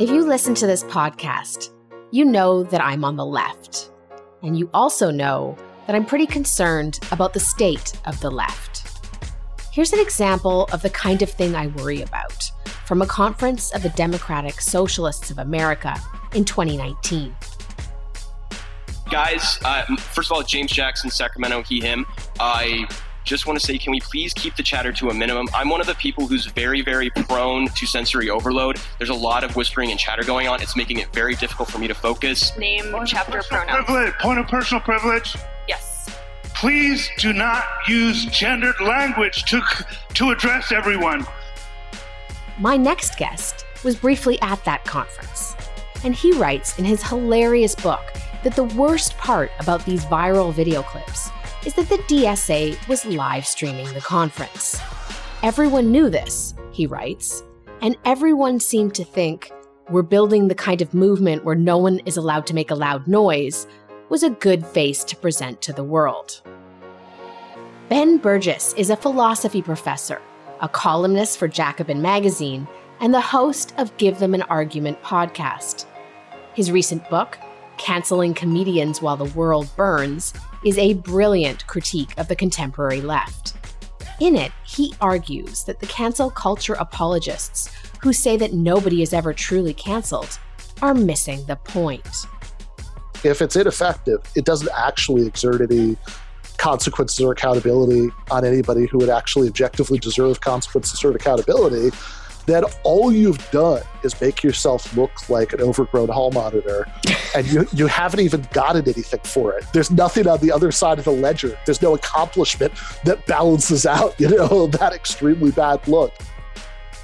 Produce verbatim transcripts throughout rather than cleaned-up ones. If you listen to this podcast, you know that I'm on the left. And you also know that I'm pretty concerned about the state of the left. Here's an example of the kind of thing I worry about from a conference of the Democratic Socialists of America in twenty nineteen. Guys, uh, first of all, James Jackson, Sacramento, he, him. I just want to say, can we please keep the chatter to a minimum? I'm one of the people who's very, very prone to sensory overload. There's a lot of whispering and chatter going on. It's making it very difficult for me to focus. Name, point chapter, pronoun. Privilege. Point of personal privilege. Yes. Please do not use gendered language to to address everyone. My next guest was briefly at that conference, and he writes in his hilarious book that the worst part about these viral video clips is that the D S A was live streaming the conference. Everyone knew this, he writes, and everyone seemed to think we're building the kind of movement where no one is allowed to make a loud noise was a good face to present to the world. Ben Burgis is a philosophy professor, a columnist for Jacobin Magazine, and the host of Give Them an Argument podcast. His recent book, Canceling Comedians While the World Burns, is a brilliant critique of the contemporary left. In it, he argues that the cancel culture apologists who say that nobody is ever truly canceled are missing the point. If it's ineffective, it doesn't actually exert any consequences or accountability on anybody who would actually objectively deserve consequences or accountability, then all you've done is make yourself look like an overgrown hall monitor, and you, you haven't even gotten anything for it. There's nothing on the other side of the ledger. There's no accomplishment that balances out, you know, that extremely bad look.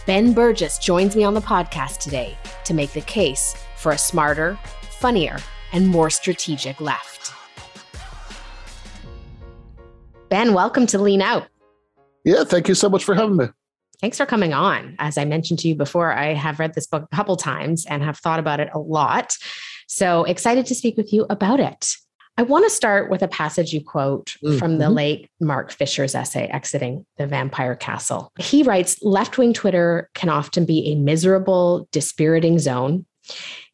Ben Burgis joins me on the podcast today to make the case for a smarter, funnier, and more strategic left. Ben, welcome to Lean Out. Yeah, thank you so much for having me. Thanks for coming on. As I mentioned to you before, I have read this book a couple times and have thought about it a lot. So excited to speak with you about it. I want to start with a passage you quote mm-hmm. from the late Mark Fisher's essay, Exiting the Vampire Castle. He writes, left-wing Twitter can often be a miserable, dispiriting zone.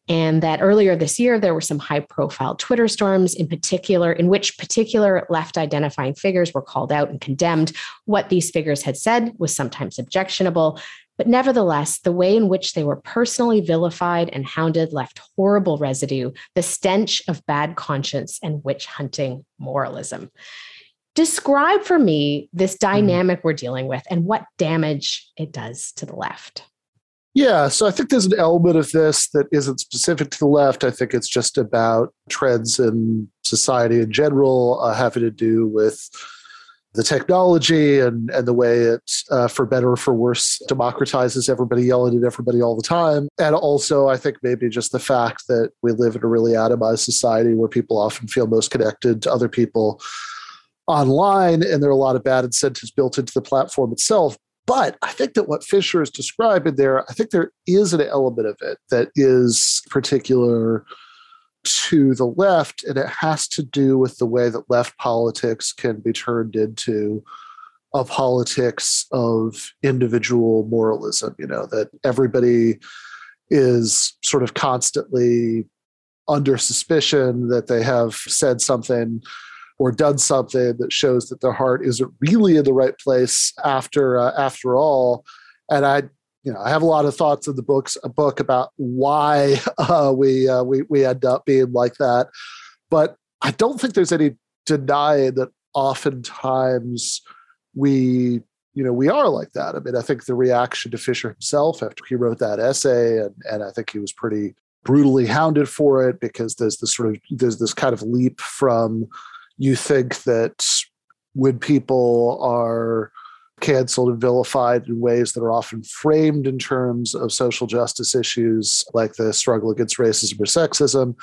And that earlier this year, there were some high-profile Twitter storms in particular, in which particular left-identifying figures were called out and condemned. What these figures had said was sometimes objectionable, but nevertheless, the way in which they were personally vilified and hounded left horrible residue, the stench of bad conscience and witch-hunting moralism. Describe for me this dynamic mm-hmm. we're dealing with and what damage it does to the left. Yeah, so I think there's an element of this that isn't specific to the left. I think it's just about trends in society in general uh, having to do with the technology and, and the way it, uh, for better or for worse, democratizes everybody yelling at everybody all the time. And also, I think maybe just the fact that we live in a really atomized society where people often feel most connected to other people online, and there are a lot of bad incentives built into the platform itself. But I think that what Fisher is describing there, I think there is an element of it that is particular to the left, and it has to do with the way that left politics can be turned into a politics of individual moralism, you know, that everybody is sort of constantly under suspicion that they have said something or done something that shows that their heart isn't really in the right place after uh, after all. And I, you know, I have a lot of thoughts in the books, a book about why uh, we uh, we we end up being like that. But I don't think there's any denying that oftentimes we, you know, we are like that. I mean, I think the reaction to Fisher himself after he wrote that essay, and and I think he was pretty brutally hounded for it, because there's this sort of there's this kind of leap from, you think that when people are canceled and vilified in ways that are often framed in terms of social justice issues like the struggle against racism or sexism,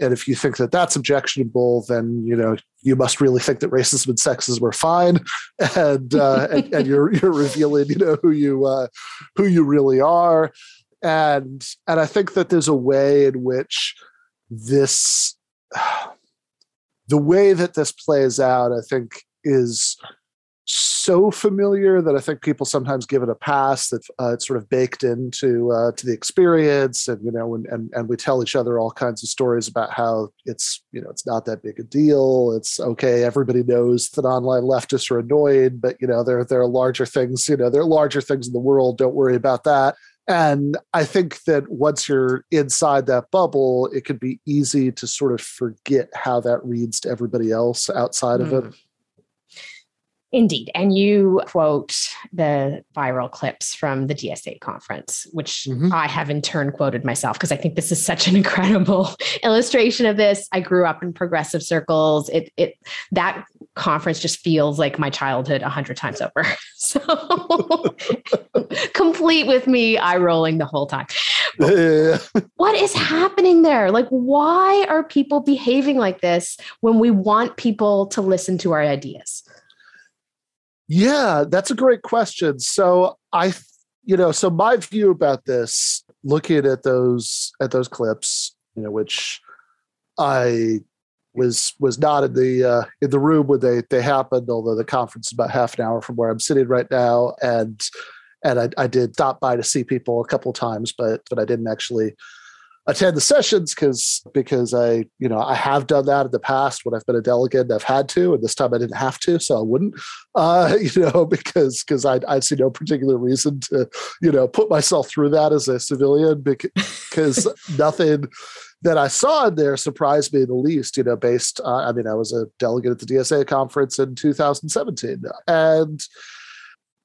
and if you think that that's objectionable, then you know you must really think that racism and sexism are fine, and uh, and, and you're you're revealing you know who you uh, who you really are, and and I think that there's a way in which this. The way that this plays out, I think, is so familiar that I think people sometimes give it a pass, that uh, it's sort of baked into uh, to the experience. And, you know, and, and, and we tell each other all kinds of stories about how it's, you know, it's not that big a deal. It's okay. Everybody knows that online leftists are annoyed, but, you know, there, there are larger things, you know, there are larger things in the world. Don't worry about that. And I think that once you're inside that bubble, it could be easy to sort of forget how that reads to everybody else outside of mm. it. Indeed. And you quote the viral clips from the D S A conference, which mm-hmm. I have in turn quoted myself, because I think this is such an incredible illustration of this. I grew up in progressive circles. It it that conference just feels like my childhood a hundred times over. So complete with me eye rolling the whole time. What is happening there? Like, why are people behaving like this when we want people to listen to our ideas? Yeah, that's a great question. So I, you know, so my view about this, looking at those at those clips, you know, which I was was not in the uh, in the room when they they happened, although the conference is about half an hour from where I'm sitting right now, and and I, I did stop by to see people a couple of times, but but I didn't actually attend the sessions because because I, you know, I have done that in the past when I've been a delegate and I've had to, and this time I didn't have to, so I wouldn't, uh, you know, because because I I see no particular reason to, you know, put myself through that as a civilian, because nothing that I saw in there surprised me in the least, you know, based, uh, I mean, I was a delegate at the D S A conference in two thousand seventeen. And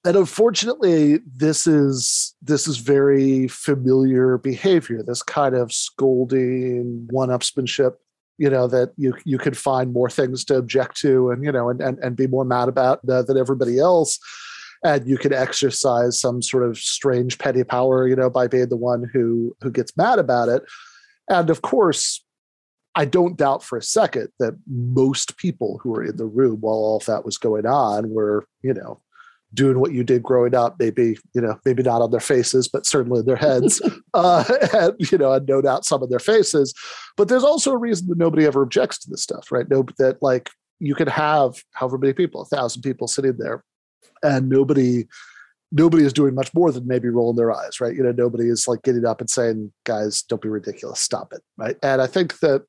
And unfortunately, this is this is very familiar behavior, this kind of scolding one-upsmanship, you know, that you you could find more things to object to and, you know, and and, and be more mad about uh, than everybody else. And you could exercise some sort of strange petty power, you know, by being the one who who gets mad about it. And of course, I don't doubt for a second that most people who were in the room while all of that was going on were, you know, doing what you did growing up, maybe, you know, maybe not on their faces, but certainly in their heads, uh, and, you know, and no doubt some of their faces. But there's also a reason that nobody ever objects to this stuff, right? No, that like you could have however many people, a thousand people sitting there, and nobody, nobody is doing much more than maybe rolling their eyes, right? You know, nobody is like getting up and saying, guys, don't be ridiculous, stop it, right? And I think that,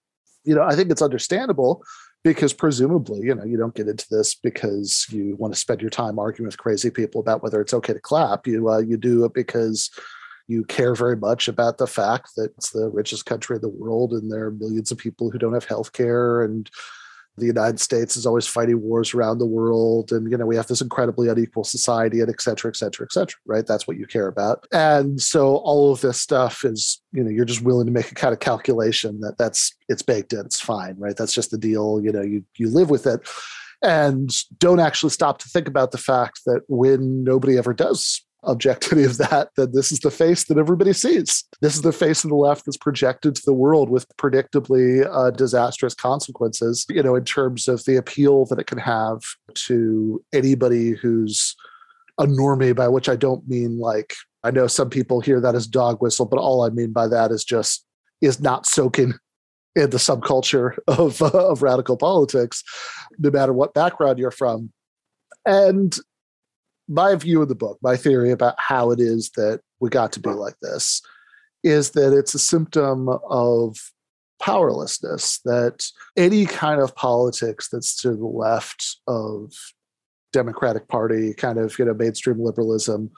you know, I think it's understandable, because presumably, you know, you don't get into this because you want to spend your time arguing with crazy people about whether it's okay to clap. You uh, you do it because you care very much about the fact that it's the richest country in the world and there are millions of people who don't have health care, and the United States is always fighting wars around the world, and, you know, we have this incredibly unequal society, and et cetera, et cetera, et cetera, right? That's what you care about. And so all of this stuff is, you know, you're just willing to make a kind of calculation that that's, it's baked in, it's fine, right? That's just the deal, you know, you you live with it. And don't actually stop to think about the fact that when nobody ever does object to any of that, then this is the face that everybody sees. This is the face of the left that's projected to the world with predictably uh, disastrous consequences, you know, in terms of the appeal that it can have to anybody who's a normie, by which I don't mean like, I know some people hear that as dog whistle, but all I mean by that is just, is not soaking in the subculture of, uh, of radical politics, no matter what background you're from. And my view of the book, my theory about how it is that we got to be like this, is that it's a symptom of powerlessness, that any kind of politics that's to the left of Democratic Party, kind of, you know, mainstream liberalism,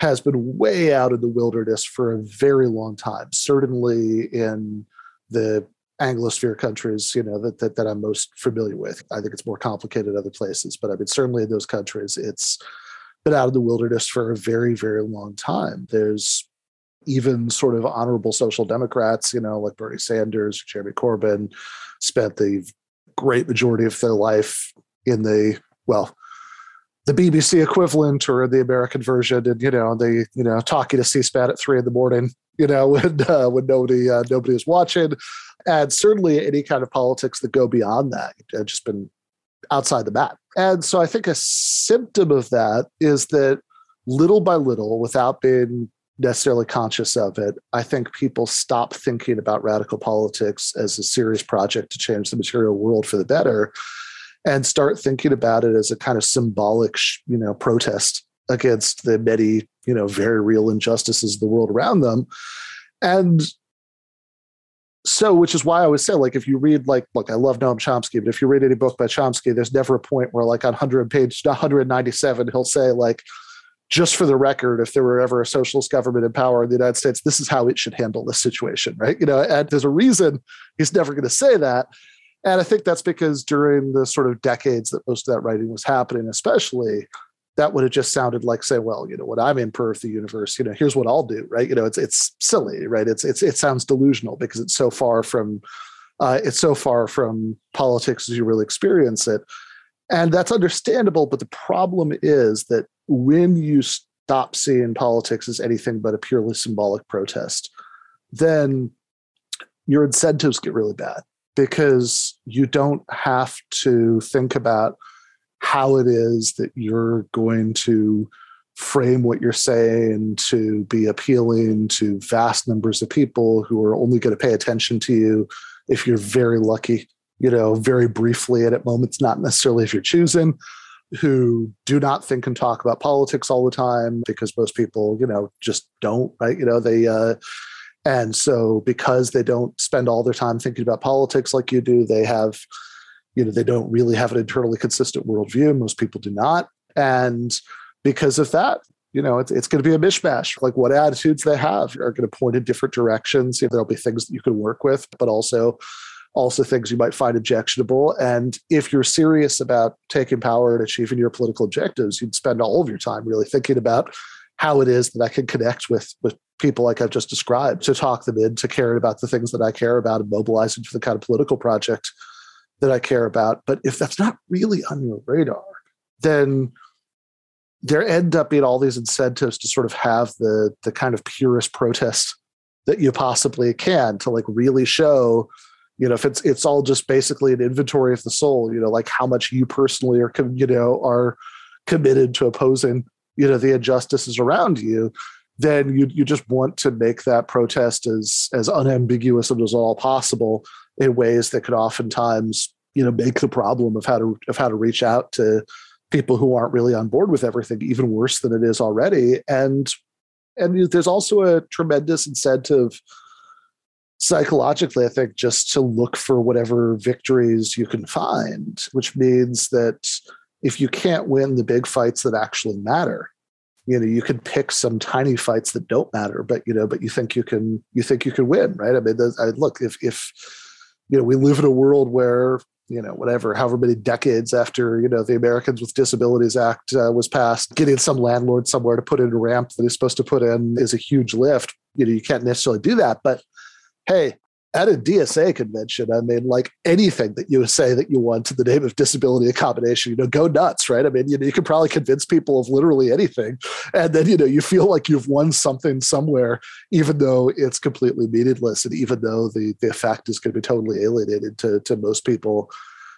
has been way out in the wilderness for a very long time, certainly in the Anglosphere countries, you know, that, that that I'm most familiar with. I think it's more complicated other places, but I mean, certainly in those countries, it's been out of the wilderness for a very, very long time. There's even sort of honorable social Democrats, you know, like Bernie Sanders, Jeremy Corbyn, spent the great majority of their life in the, well, the B B C equivalent or the American version, and, you know, the, you know, talking to C SPAN at three in the morning, you know, when uh, when nobody uh, nobody is watching, and certainly any kind of politics that go beyond that, I've just been outside the map. And so I think a symptom of that is that little by little, without being necessarily conscious of it, I think people stop thinking about radical politics as a serious project to change the material world for the better, and start thinking about it as a kind of symbolic, you know, protest against the many, you know, very real injustices of the world around them. And so, which is why I always say, like, if you read, like, look, I love Noam Chomsky, but if you read any book by Chomsky, there's never a point where, like, on one hundred page one ninety-seven, he'll say, like, just for the record, if there were ever a socialist government in power in the United States, this is how it should handle this situation, right? You know, and there's a reason he's never going to say that. And I think that's because during the sort of decades that most of that writing was happening, especially, that would have just sounded like, say, well, you know, when I'm emperor of the universe, you know, here's what I'll do, right? You know, it's it's silly, right? It's it's it sounds delusional because it's so far from uh, it's so far from politics as you really experience it. And that's understandable, but the problem is that when you stop seeing politics as anything but a purely symbolic protest, then your incentives get really bad because you don't have to think about how it is that you're going to frame what you're saying to be appealing to vast numbers of people who are only going to pay attention to you if you're very lucky, you know, very briefly and at moments, not necessarily if you're choosing, who do not think and talk about politics all the time because most people, you know, just don't, right? You know, they, uh, and so because they don't spend all their time thinking about politics like you do, they have, you know, they don't really have an internally consistent worldview. Most people do not. And because of that, you know, it's, it's going to be a mishmash. Like what attitudes they have are going to point in different directions. You know, there'll be things that you can work with, but also Also things you might find objectionable. And if you're serious about taking power and achieving your political objectives, you'd spend all of your time really thinking about how it is that I can connect with, with people like I've just described, to talk them into caring about the things that I care about and mobilizing for the kind of political project that I care about. But if that's not really on your radar, then there end up being all these incentives to sort of have the, the kind of purest protest that you possibly can to like really show, you know, if it's it's all just basically an inventory of the soul, you know, like how much you personally are, you know, are committed to opposing, you know, the injustices around you, then you you just want to make that protest as as unambiguous as all possible in ways that could oftentimes, you know, make the problem of how to of how to reach out to people who aren't really on board with everything even worse than it is already. And and there's also a tremendous incentive psychologically, I think, just to look for whatever victories you can find, which means that if you can't win the big fights that actually matter, you know, you can pick some tiny fights that don't matter, but, you know, but you think you can, you think you can win, right? I mean, I, look, if, if, you know, we live in a world where, you know, whatever, however many decades after, you know, the Americans with Disabilities Act uh, was passed, getting some landlord somewhere to put in a ramp that he's supposed to put in is a huge lift. You know, you can't necessarily do that, but hey, at a D S A convention, I mean, like anything that you say that you want in the name of disability accommodation, you know, go nuts, right? I mean, you know, you can probably convince people of literally anything. And then, you know, you feel like you've won something somewhere, even though it's completely meaningless. And even though the, the effect is going to be totally alienated to, to most people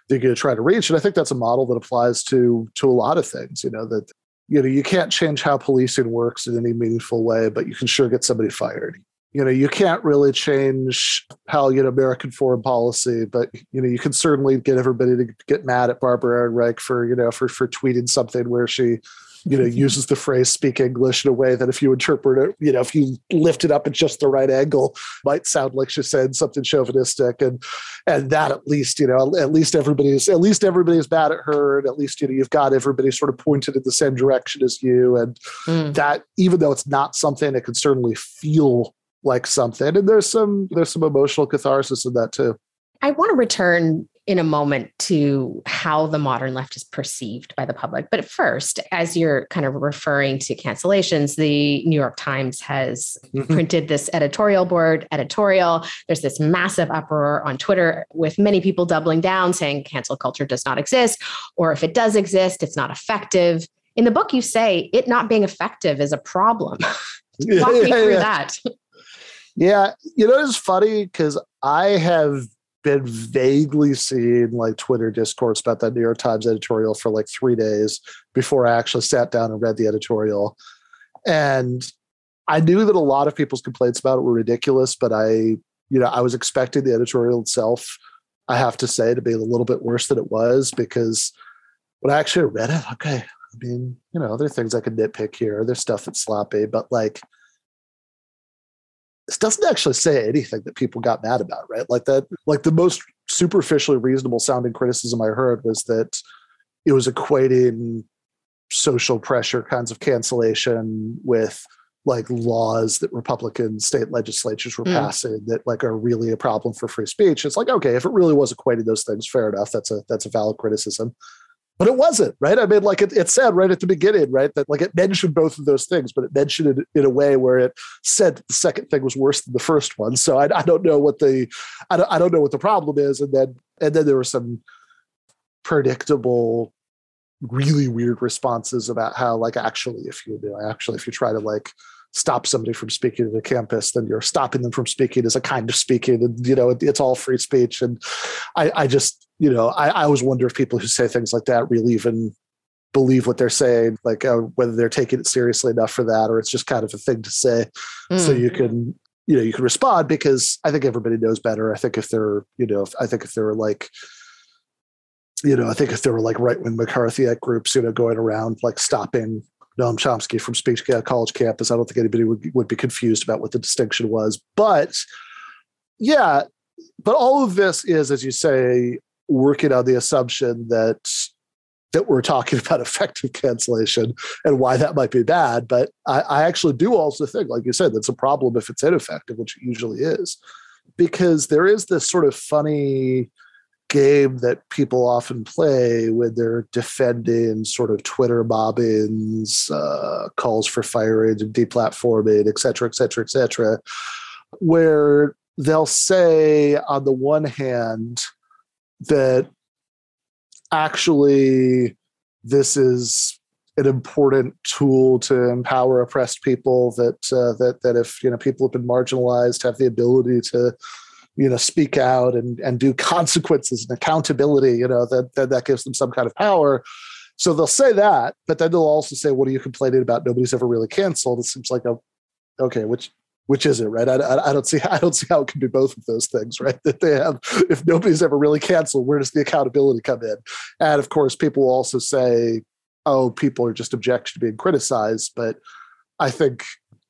they're going to try to reach. And I think that's a model that applies to, to a lot of things, you know, that, you know, you can't change how policing works in any meaningful way, but you can sure get somebody fired. You know, you can't really change how, you know, American foreign policy, but, you know, you can certainly get everybody to get mad at Barbara Ehrenreich for, you know, for, for tweeting something where she, you know, uses the phrase speak English in a way that if you interpret it, you know, if you lift it up at just the right angle, might sound like she said something chauvinistic. And, and that at least, you know, at least everybody's, at least everybody's mad at her. And at least, you know, you've got everybody sort of pointed in the same direction as you. And mm. that, even though it's not something, it can certainly feel like something. And there's some, there's some emotional catharsis in that too. I want to return in a moment to how the modern left is perceived by the public. But first, as you're kind of referring to cancellations, the New York Times has mm-hmm. printed this editorial board editorial. There's this massive uproar on Twitter with many people doubling down saying cancel culture does not exist, or if it does exist, it's not effective. In the book, you say it not being effective is a problem. Walk me through yeah. that. Yeah, you know, it's funny because I have been vaguely seeing like Twitter discourse about that New York Times editorial for like three days before I actually sat down and read the editorial. And I knew that a lot of people's complaints about it were ridiculous, but I, you know, I was expecting the editorial itself I have to say, to be a little bit worse than it was, because when I actually read it, okay, I mean, you know, there are things I could nitpick here. There's stuff that's sloppy, but like, this doesn't actually say anything that people got mad about, right? Like that, like the most superficially reasonable sounding criticism I heard was that it was equating social pressure kinds of cancellation with like laws that Republican state legislatures were mm. passing that like are really a problem for free speech. It's like, okay, if it really was equating those things, fair enough. That's a, that's a valid criticism. But it wasn't, right? I mean, like it, it said right at the beginning, right, that like it mentioned both of those things, but it mentioned it in a way where it said that the second thing was worse than the first one. So I, I don't know what the, I don't, I don't know what the problem is. And then, and then there were some predictable, really weird responses about how like, actually, if you do, actually, if you try to like stop somebody from speaking at the campus, then you're stopping them from speaking as a kind of speaking, and you know, it, it's all free speech. And I, I just, you know, I, I always wonder if people who say things like that really even believe what they're saying, like uh, whether they're taking it seriously enough for that, or it's just kind of a thing to say. Mm. So you can, you know, you can respond, because I think everybody knows better. I think if they're, you know, if, I think if there were like, you know, I think if there were like right-wing McCarthyite groups, you know, going around like stopping Noam Chomsky from speaking at college campus, I don't think anybody would, would be confused about what the distinction was. But yeah, but all of this is, as you say, working on the assumption that that we're talking about effective cancellation and why that might be bad. But I, I actually do also think, like you said, that's a problem if it's ineffective, which it usually is, because there is this sort of funny game that people often play when they're defending sort of Twitter bobbins, uh, calls for firing and deplatforming, et cetera, et cetera, et cetera, where they'll say on the one hand that actually this is an important tool to empower oppressed people, that uh, that that if, you know, people have been marginalized, have the ability to, you know, speak out and and do consequences and accountability, you know, that that, that gives them some kind of power. So they'll say that, but then they'll also say, what are you complaining about? Nobody's ever really canceled. It seems like a okay, which Which is it, right? I, I don't see. I don't see how it can be both of those things, right? That they have. If nobody's ever really canceled, where does the accountability come in? And of course, people will also say, "Oh, people are just objecting to being criticized." But I think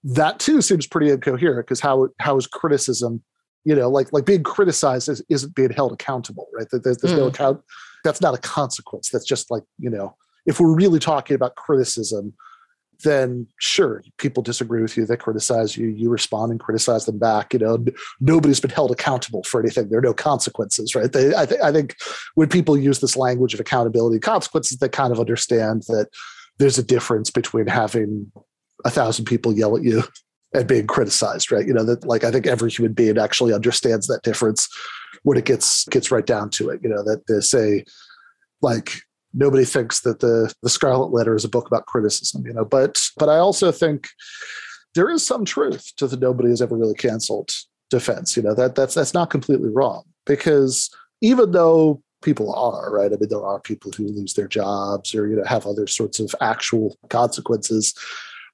that too seems pretty incoherent, because how how is criticism, you know, like like being criticized is, isn't being held accountable, right? That there's, there's mm. no account. That's not a consequence. That's just like, you know, if we're really talking about criticism, then sure, people disagree with you, they criticize you, you respond and criticize them back. You know, nobody's been held accountable for anything. There are no consequences, right? They, I, th- I think when people use this language of accountability and consequences, they kind of understand that there's a difference between having a thousand people yell at you and being criticized, right? You know, that like I think every human being actually understands that difference when it gets gets right down to it. You know, that they say like, nobody thinks that the, the Scarlet Letter is a book about criticism, you know, but, but I also think there is some truth to the nobody has ever really canceled defense. You know, that that's, that's not completely wrong, because even though people are, right, I mean, there are people who lose their jobs or, you know, have other sorts of actual consequences,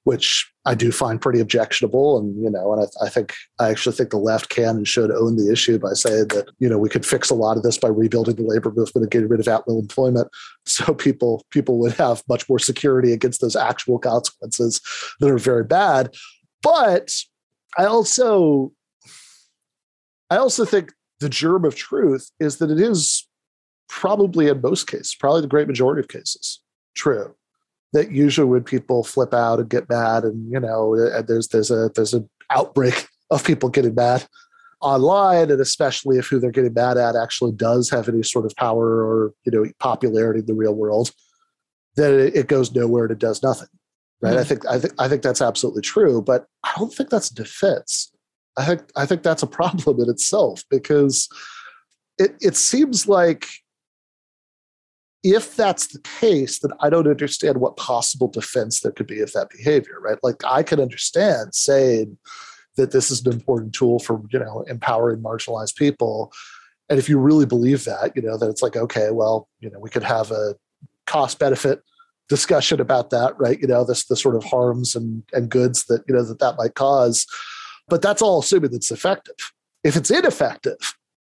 which I do find pretty objectionable. And, you know, and I, I think, I actually think the left can and should own the issue by saying that, you know, we could fix a lot of this by rebuilding the labor movement and getting rid of at-will employment. So people, people would have much more security against those actual consequences that are very bad. But I also, I also think the germ of truth is that it is probably in most cases, probably the great majority of cases, true, that usually when people flip out and get mad, and you know, there's there's a there's an outbreak of people getting mad online, and especially if who they're getting mad at actually does have any sort of power or, you know, popularity in the real world, then it, it goes nowhere and it does nothing, right? Mm-hmm. I think I think I think that's absolutely true, but I don't think that's a defense. I think I think that's a problem in itself, because it it seems like, if that's the case, then I don't understand what possible defense there could be of that behavior, right? Like I can understand saying that this is an important tool for, you know, empowering marginalized people. And if you really believe that, you know, that it's like, okay, well, you know, we could have a cost benefit discussion about that, right? You know, this, the sort of harms and, and goods that, you know, that that might cause, but that's all assuming it's effective. If it's ineffective,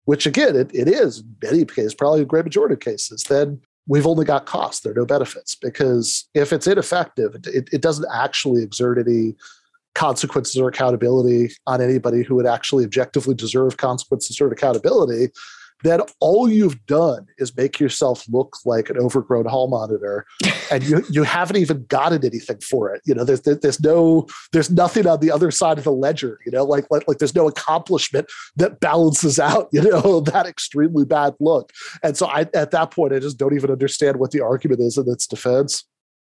which again, it, it is many cases, probably a great majority of cases, then we've only got costs. There are no benefits, because if it's ineffective, it, it doesn't actually exert any consequences or accountability on anybody who would actually objectively deserve consequences or accountability. Then all you've done is make yourself look like an overgrown hall monitor, and you you haven't even gotten anything for it. You know, there's there's no there's nothing on the other side of the ledger. You know, like like, like there's no accomplishment that balances out, you know, that extremely bad look. And so I at that point I just don't even understand what the argument is in its defense.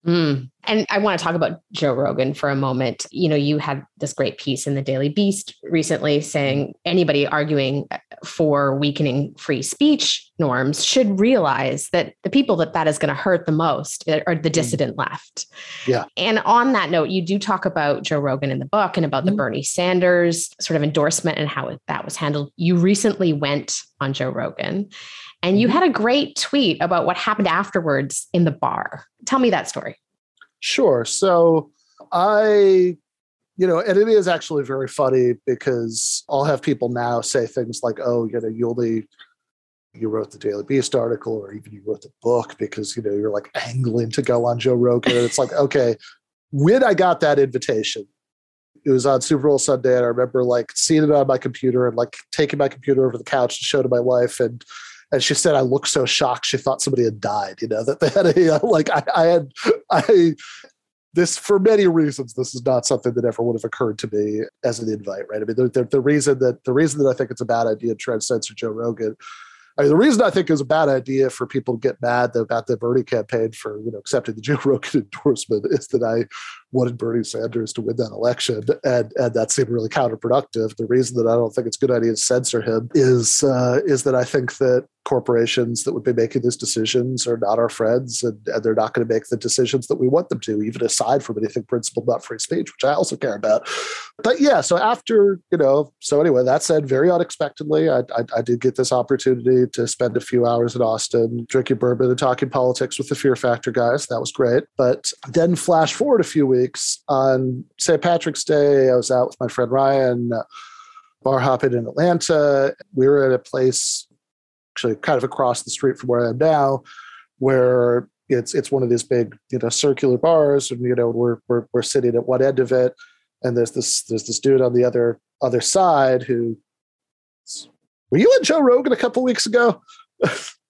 Mm. And I want to talk about Joe Rogan for a moment. You know, you had this great piece in the Daily Beast recently saying anybody arguing for weakening free speech norms should realize that the people that that is going to hurt the most are the dissident left. Yeah. And on that note, you do talk about Joe Rogan in the book and about mm-hmm. the Bernie Sanders sort of endorsement and how that was handled. You recently went on Joe Rogan and you mm-hmm. had a great tweet about what happened afterwards in the bar. Tell me that story. Sure. So I, you know, and it is actually very funny because I'll have people now say things like, oh, you know, you only, you wrote the Daily Beast article, or even you wrote the book because, you know, you're like angling to go on Joe Rogan. And it's like, okay, when I got that invitation, it was on Super Bowl Sunday. And I remember like seeing it on my computer and like taking my computer over to the couch to show to my wife. And And she said, I looked so shocked. She thought somebody had died, you know, that they had a, you know, like I, I had, I, this for many reasons, this is not something that ever would have occurred to me as an invite, right? I mean, the, the, the reason that, the reason that I think it's a bad idea to try to censor Joe Rogan, I mean, the reason I think it was a bad idea for people to get mad about the Bernie campaign for, you know, accepting the Joe Rogan endorsement is that I wanted Bernie Sanders to win that election. And, and that seemed really counterproductive. The reason that I don't think it's a good idea to censor him is, uh, is that I think that corporations that would be making these decisions are not our friends, and, and they're not going to make the decisions that we want them to, even aside from anything principled about free speech, which I also care about. But yeah, so after, you know, so anyway, that said, very unexpectedly, I, I, I did get this opportunity to spend a few hours in Austin drinking bourbon and talking politics with the Fear Factor guys. That was great. But then flash forward a few weeks, on Saint Patrick's Day, I was out with my friend Ryan, bar hopping in Atlanta. We were at a place actually kind of across the street from where I am now, where it's it's one of these big, you know, circular bars, and you know, we're we're we're sitting at one end of it, and there's this there's this dude on the other other side who, were you on Joe Rogan a couple weeks ago?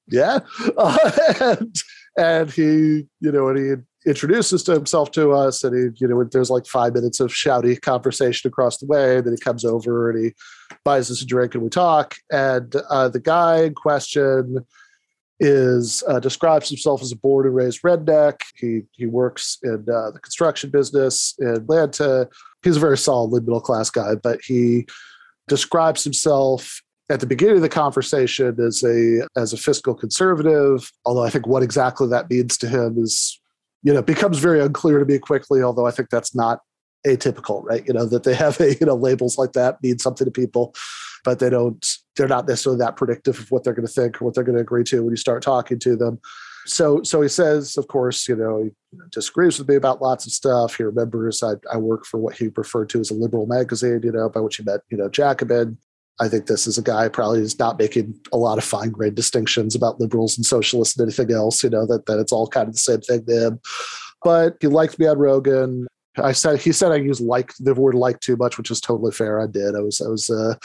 Yeah, uh, and and he, you know, and he introduces to himself to us, and he, you know, there's like five minutes of shouty conversation across the way. Then he comes over and he buys us a drink and we talk. And uh, the guy in question is uh, describes himself as a born and raised redneck. He he works in uh, the construction business in Atlanta. He's a very solidly middle class guy, but he describes himself at the beginning of the conversation as a as a fiscal conservative. Although I think what exactly that means to him is, you know, becomes very unclear to me quickly. Although I think that's not atypical, right? You know, that they have a, you know, labels like that mean something to people, but they don't, they're not necessarily that predictive of what they're going to think or what they're going to agree to when you start talking to them. So, so he says, of course, you know, he disagrees with me about lots of stuff. He remembers I, I work for what he referred to as a liberal magazine, you know, by which he meant, you know, Jacobin. I think this is a guy probably is not making a lot of fine grained distinctions about liberals and socialists and anything else, you know, that, that it's all kind of the same thing to him. But he liked me on Rogan. I said, he said I used like the word like too much, which is totally fair. I did. I was, I was uh,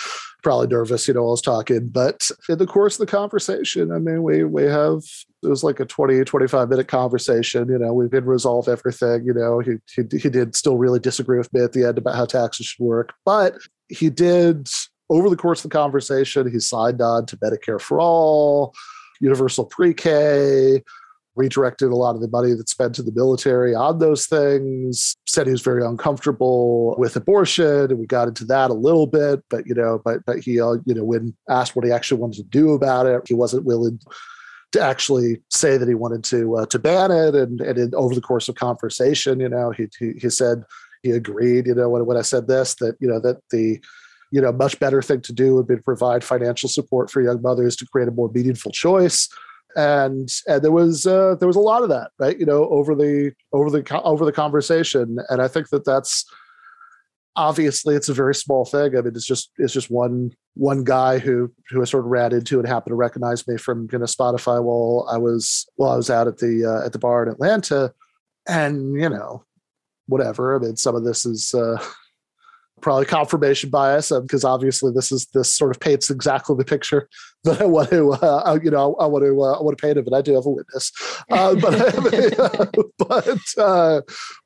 probably nervous, you know, while I was talking, but in the course of the conversation, I mean, we, we have, it was like a twenty, twenty-five minute conversation, you know, we did resolve everything, you know, he, he, he did still really disagree with me at the end about how taxes should work, but he did over the course of the conversation, he signed on to Medicare for All, universal pre-K, redirected a lot of the money that's spent to the military on those things, said he was very uncomfortable with abortion. And we got into that a little bit, but, you know, but, but he, uh, you know, when asked what he actually wanted to do about it, he wasn't willing to actually say that he wanted to, uh, to ban it. And, and in, over the course of conversation, you know, he, he, he said he agreed, you know, when, when I said this, that, you know, that the, you know, much better thing to do would be to provide financial support for young mothers to create a more meaningful choice. And, and there was uh, there was a lot of that, right? You know, over the over the over the conversation, and I think that that's Obviously, it's a very small thing. I mean, it's just it's just one one guy who who I sort of ran into and happened to recognize me from you know Spotify while I was while I was out at the uh, at the bar in Atlanta, and you know, whatever. I mean, some of this is uh, probably confirmation bias because um, obviously this is this sort of paints exactly the picture that I want to uh, you know I want to uh, I want to paint of it. I do have a witness, uh, but I mean, uh, but. Uh,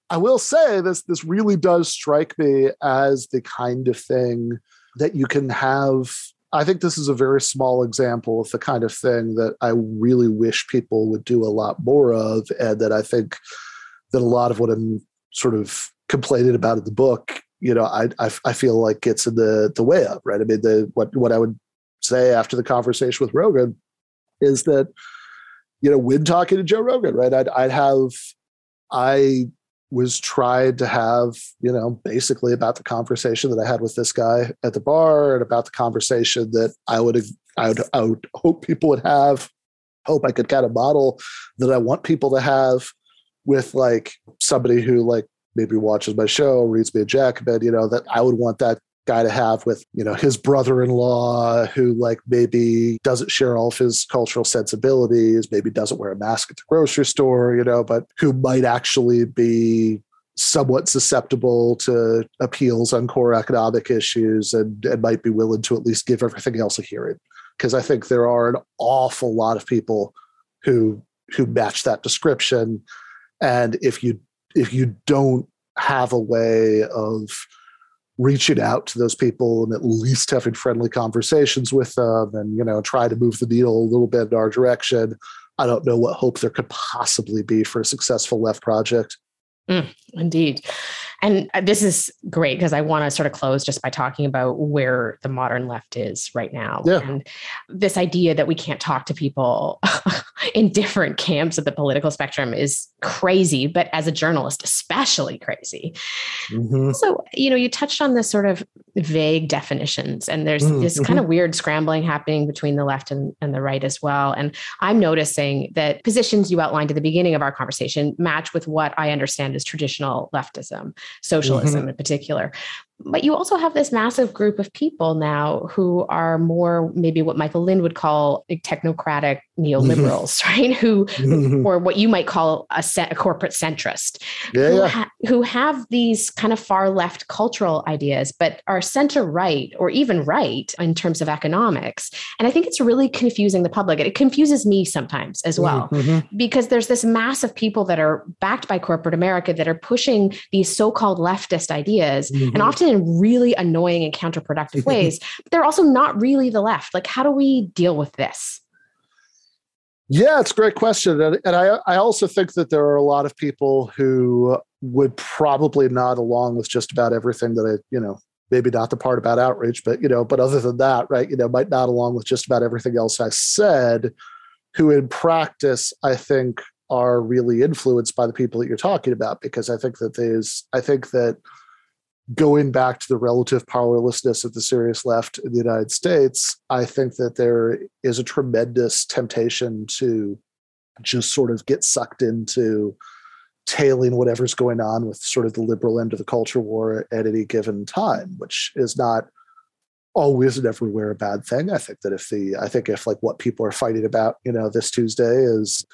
I will say this, this really does strike me as the kind of thing that you can have. I think this is a very small example of the kind of thing that I really wish people would do a lot more of. And that I think that a lot of what I'm sort of complaining about in the book, you know, I I, I feel like gets in the, the way of, right? I mean, the, what, what I would say after the conversation with Rogan is that, you know, when talking to Joe Rogan, right, I'd, I'd have, I, was tried to have, you know, basically about the conversation that I had with this guy at the bar and about the conversation that I would, I would, I would hope people would have, hope I could kind of model that I want people to have with like somebody who like maybe watches my show, reads me a Jacobin, you know, that I would want that guy to have with, you know, his brother-in-law who like maybe doesn't share all of his cultural sensibilities, maybe doesn't wear a mask at the grocery store, you know, but who might actually be somewhat susceptible to appeals on core economic issues and, and might be willing to at least give everything else a hearing. Because I think there are an awful lot of people who who match that description. And if you if you don't have a way of reaching out to those people and at least having friendly conversations with them and, you know, try to move the needle a little bit in our direction, I don't know what hope there could possibly be for a successful left project. Mm, indeed. And this is great because I want to sort of close just by talking about where the modern left is right now. Yeah. And this idea that we can't talk to people in different camps of the political spectrum is crazy, but as a journalist, especially crazy. Mm-hmm. So, you know, you touched on this sort of vague definitions and there's mm-hmm. this kind of weird scrambling happening between the left and, and the right as well. And I'm noticing that positions you outlined at the beginning of our conversation match with what I understand as traditional leftism, socialism mm-hmm. in particular. But you also have this massive group of people now who are more maybe what Michael Lind would call technocratic neoliberals, right? Who, or what you might call a, set, a corporate centrist, yeah, who, yeah. Ha- who have these kind of far left cultural ideas, but are center right or even right in terms of economics. And I think it's really confusing the public. It confuses me sometimes as well, mm-hmm. because there's this mass of people that are backed by corporate America that are pushing these so-called leftist ideas mm-hmm. and often in really annoying and counterproductive ways, but they're also not really the left. Like, how do we deal with this? Yeah, it's a great question. And, and I, I also think that there are a lot of people who would probably nod along with just about everything that I, you know, maybe not the part about outreach, but, you know, but other than that, right, you know, might nod along with just about everything else I said, who in practice, I think are really influenced by the people that you're talking about, because I think that there's, I think that going back to the relative powerlessness of the serious left in the United States, I think that there is a tremendous temptation to just sort of get sucked into tailing whatever's going on with sort of the liberal end of the culture war at any given time, which is not always and everywhere a bad thing. I think that if the, I think if like what people are fighting about, you know, this Tuesday is,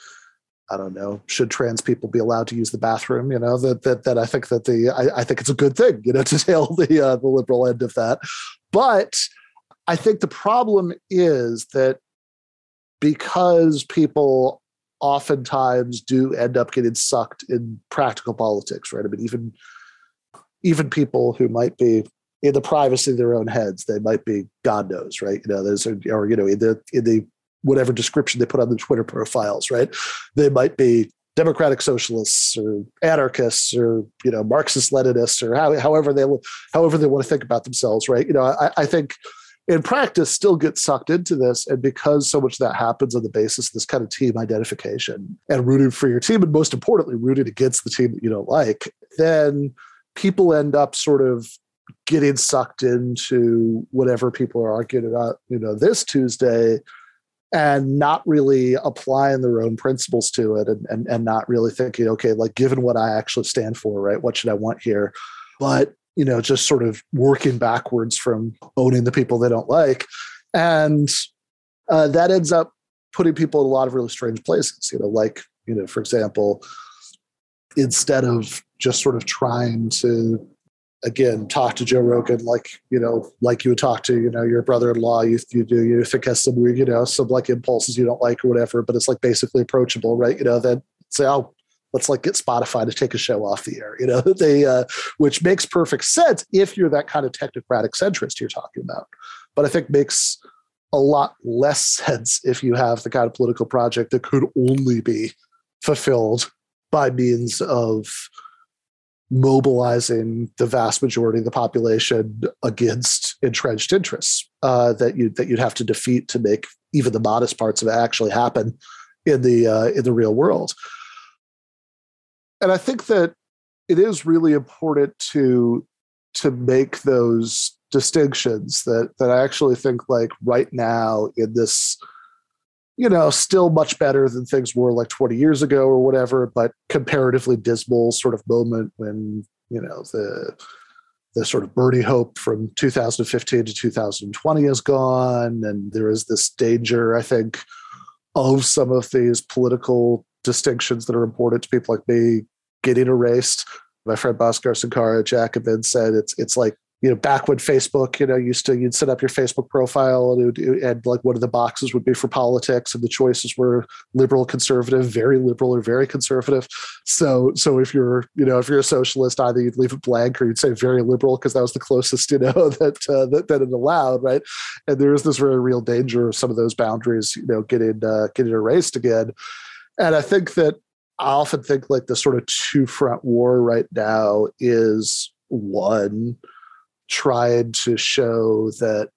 I don't know, should trans people be allowed to use the bathroom? You know, that that that I think that the I, I think it's a good thing, you know, to tail the uh, the liberal end of that. But I think the problem is that because people oftentimes do end up getting sucked in practical politics, right? I mean, even even people who might be in the privacy of their own heads, they might be God knows, right? You know, those are or you know in the in the whatever description they put on their Twitter profiles, right? They might be democratic socialists or anarchists or, you know, Marxist Leninists or how, however they however they want to think about themselves, right? You know, I, I think in practice still get sucked into this. And because so much of that happens on the basis of this kind of team identification and rooting for your team, and most importantly, rooting against the team that you don't like, then people end up sort of getting sucked into whatever people are arguing about, you know, this Tuesday, and not really applying their own principles to it and, and and not really thinking, okay, like given what I actually stand for, right? What should I want here? But you know, just sort of working backwards from owning the people they don't like. And uh, that ends up putting people in a lot of really strange places, you know, like, you know, for example, instead of just sort of trying to, again, talk to Joe Rogan like, you know, like you would talk to, you know, your brother-in-law, you, you do, you think has some weird, you know, some like impulses you don't like or whatever, but it's like basically approachable, right? You know, then say, oh, let's like get Spotify to take a show off the air, you know, they, uh, which makes perfect sense if you're that kind of technocratic centrist you're talking about. But I think makes a lot less sense if you have the kind of political project that could only be fulfilled by means of mobilizing the vast majority of the population against entrenched interests uh, that you that you'd have to defeat to make even the modest parts of it actually happen in the uh, in the real world. And I think that it is really important to to make those distinctions that that I actually think, like, right now in this, you know, still much better than things were like twenty years ago or whatever, but comparatively dismal sort of moment when, you know, the the sort of Bernie hope from two thousand fifteen to two thousand twenty is gone. And there is this danger, I think, of some of these political distinctions that are important to people like me getting erased. My friend Bhaskar Sunkara, Jacobin, said it's it's like, you know, back when Facebook, you know, used to, you'd set up your Facebook profile and, it would, and like one of the boxes would be for politics and the choices were liberal, conservative, very liberal, or very conservative. So, so if you're, you know, if you're a socialist, either you'd leave it blank or you'd say very liberal because that was the closest, you know, that, uh, that, that it allowed. Right. And there is this very real danger of some of those boundaries, you know, getting, uh, getting erased again. And I think that I often think like the sort of two front war right now is one, tried to show that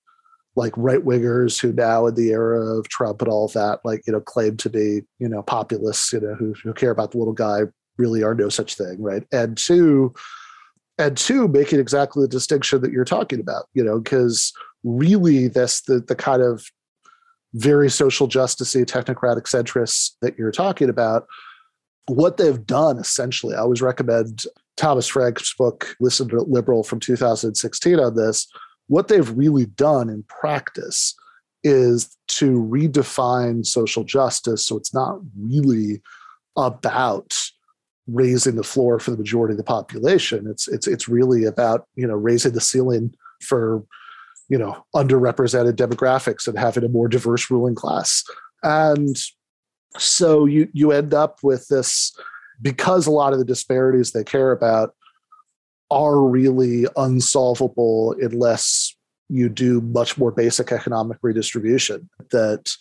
like right-wingers who now in the era of Trump and all that, like, you know, claim to be, you know, populists, you know, who, who care about the little guy really are no such thing. Right. And two, and two, making exactly the distinction that you're talking about, you know, because really that's the, the kind of very social justicey technocratic centrists that you're talking about, what they've done essentially, I always recommend Thomas Frank's book, Listen to Liberal, from two thousand sixteen on this, what they've really done in practice is to redefine social justice. So it's not really about raising the floor for the majority of the population. It's it's it's really about, you know, raising the ceiling for, you know, underrepresented demographics and having a more diverse ruling class. And so you you end up with this, because a lot of the disparities they care about are really unsolvable unless you do much more basic economic redistribution, that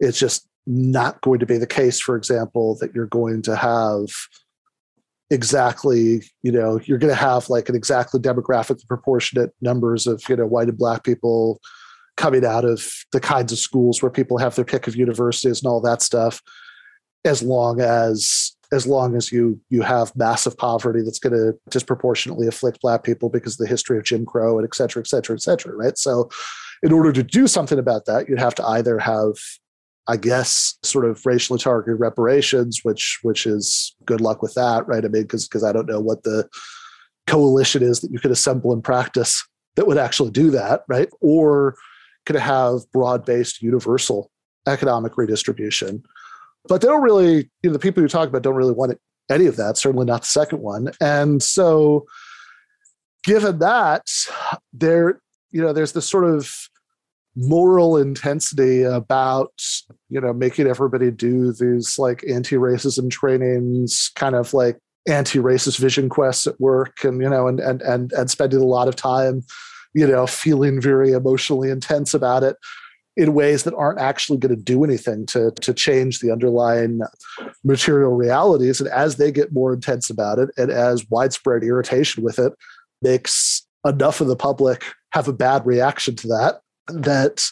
it's just not going to be the case, for example, that you're going to have exactly, you know, you're going to have like an exactly demographically proportionate numbers of, you know, white and black people coming out of the kinds of schools where people have their pick of universities and all that stuff, as long as as long as you you have massive poverty that's going to disproportionately afflict black people because of the history of Jim Crow and et cetera, et cetera, et cetera, right? So in order to do something about that, you'd have to either have, I guess, sort of racially targeted reparations, which which is good luck with that, right? I mean, because because I don't know what the coalition is that you could assemble in practice that would actually do that, right? Or could have broad-based universal economic redistribution. But they don't really, you know, the people you talk about don't really want any of that, certainly not the second one. And so given that, there, you know, there's this sort of moral intensity about, you know, making everybody do these like anti-racism trainings, kind of like anti-racist vision quests at work, and, you know, and and and and spending a lot of time, you know, feeling very emotionally intense about it, in ways that aren't actually going to do anything to, to change the underlying material realities. And as they get more intense about it, and as widespread irritation with it makes enough of the public have a bad reaction to that, that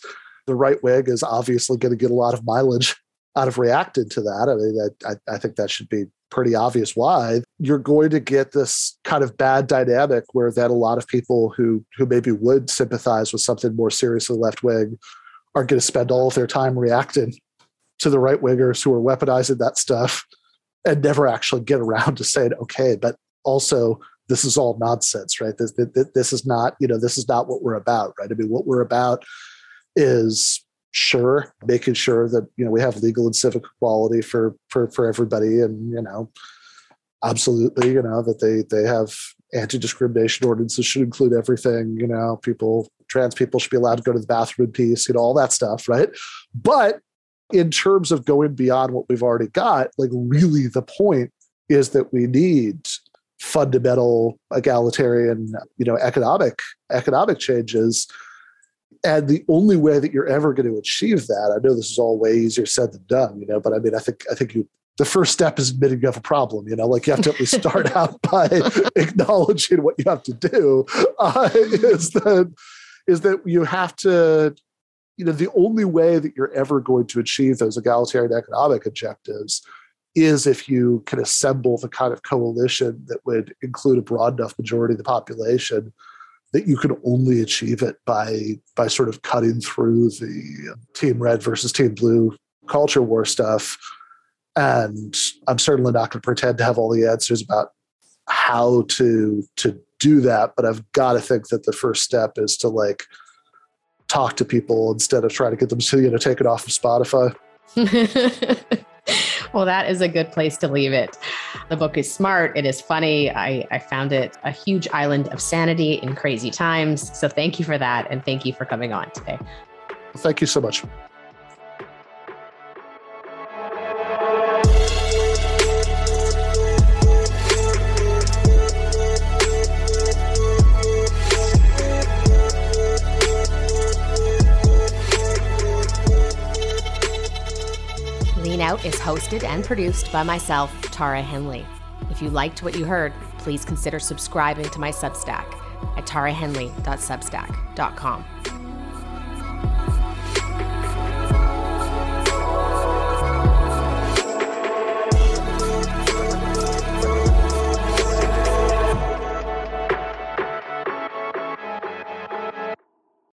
the right wing is obviously going to get a lot of mileage out of reacting to that. I mean, I, I think that should be pretty obvious why. You're going to get this kind of bad dynamic where that a lot of people who who maybe would sympathize with something more seriously left wing are going to spend all of their time reacting to the right-wingers who are weaponizing that stuff and never actually get around to saying, okay, but also this is all nonsense, right? This, this, this is not, you know, this is not what we're about, right? I mean, what we're about is sure making sure that, you know, we have legal and civic equality for, for, for everybody. And, you know, absolutely, you know, that they, they have anti-discrimination ordinances should include everything, you know, people, trans people should be allowed to go to the bathroom in peace, you know, all that stuff, right? But in terms of going beyond what we've already got, like really the point is that we need fundamental egalitarian, you know, economic, economic changes. And the only way that you're ever going to achieve that, I know this is all way easier said than done, you know, but I mean, I think, I think you, the first step is admitting you have a problem, you know, like you have to at least start out by acknowledging what you have to do uh, is that, is that you have to, you know, the only way that you're ever going to achieve those egalitarian economic objectives is if you can assemble the kind of coalition that would include a broad enough majority of the population that you can only achieve it by by sort of cutting through the Team Red versus Team Blue culture war stuff. And I'm certainly not going to pretend to have all the answers about how to to do that, but I've got to think that the first step is to like talk to people instead of trying to get them to, you know, take it off of Spotify. Well, that is a good place to leave it. The book is smart. It is funny. I, I found it a huge island of sanity in crazy times. So thank you for that. And thank you for coming on today. Thank you so much. Lean Out is hosted and produced by myself, Tara Henley. If you liked what you heard, please consider subscribing to my Substack at tara henley dot substack dot com.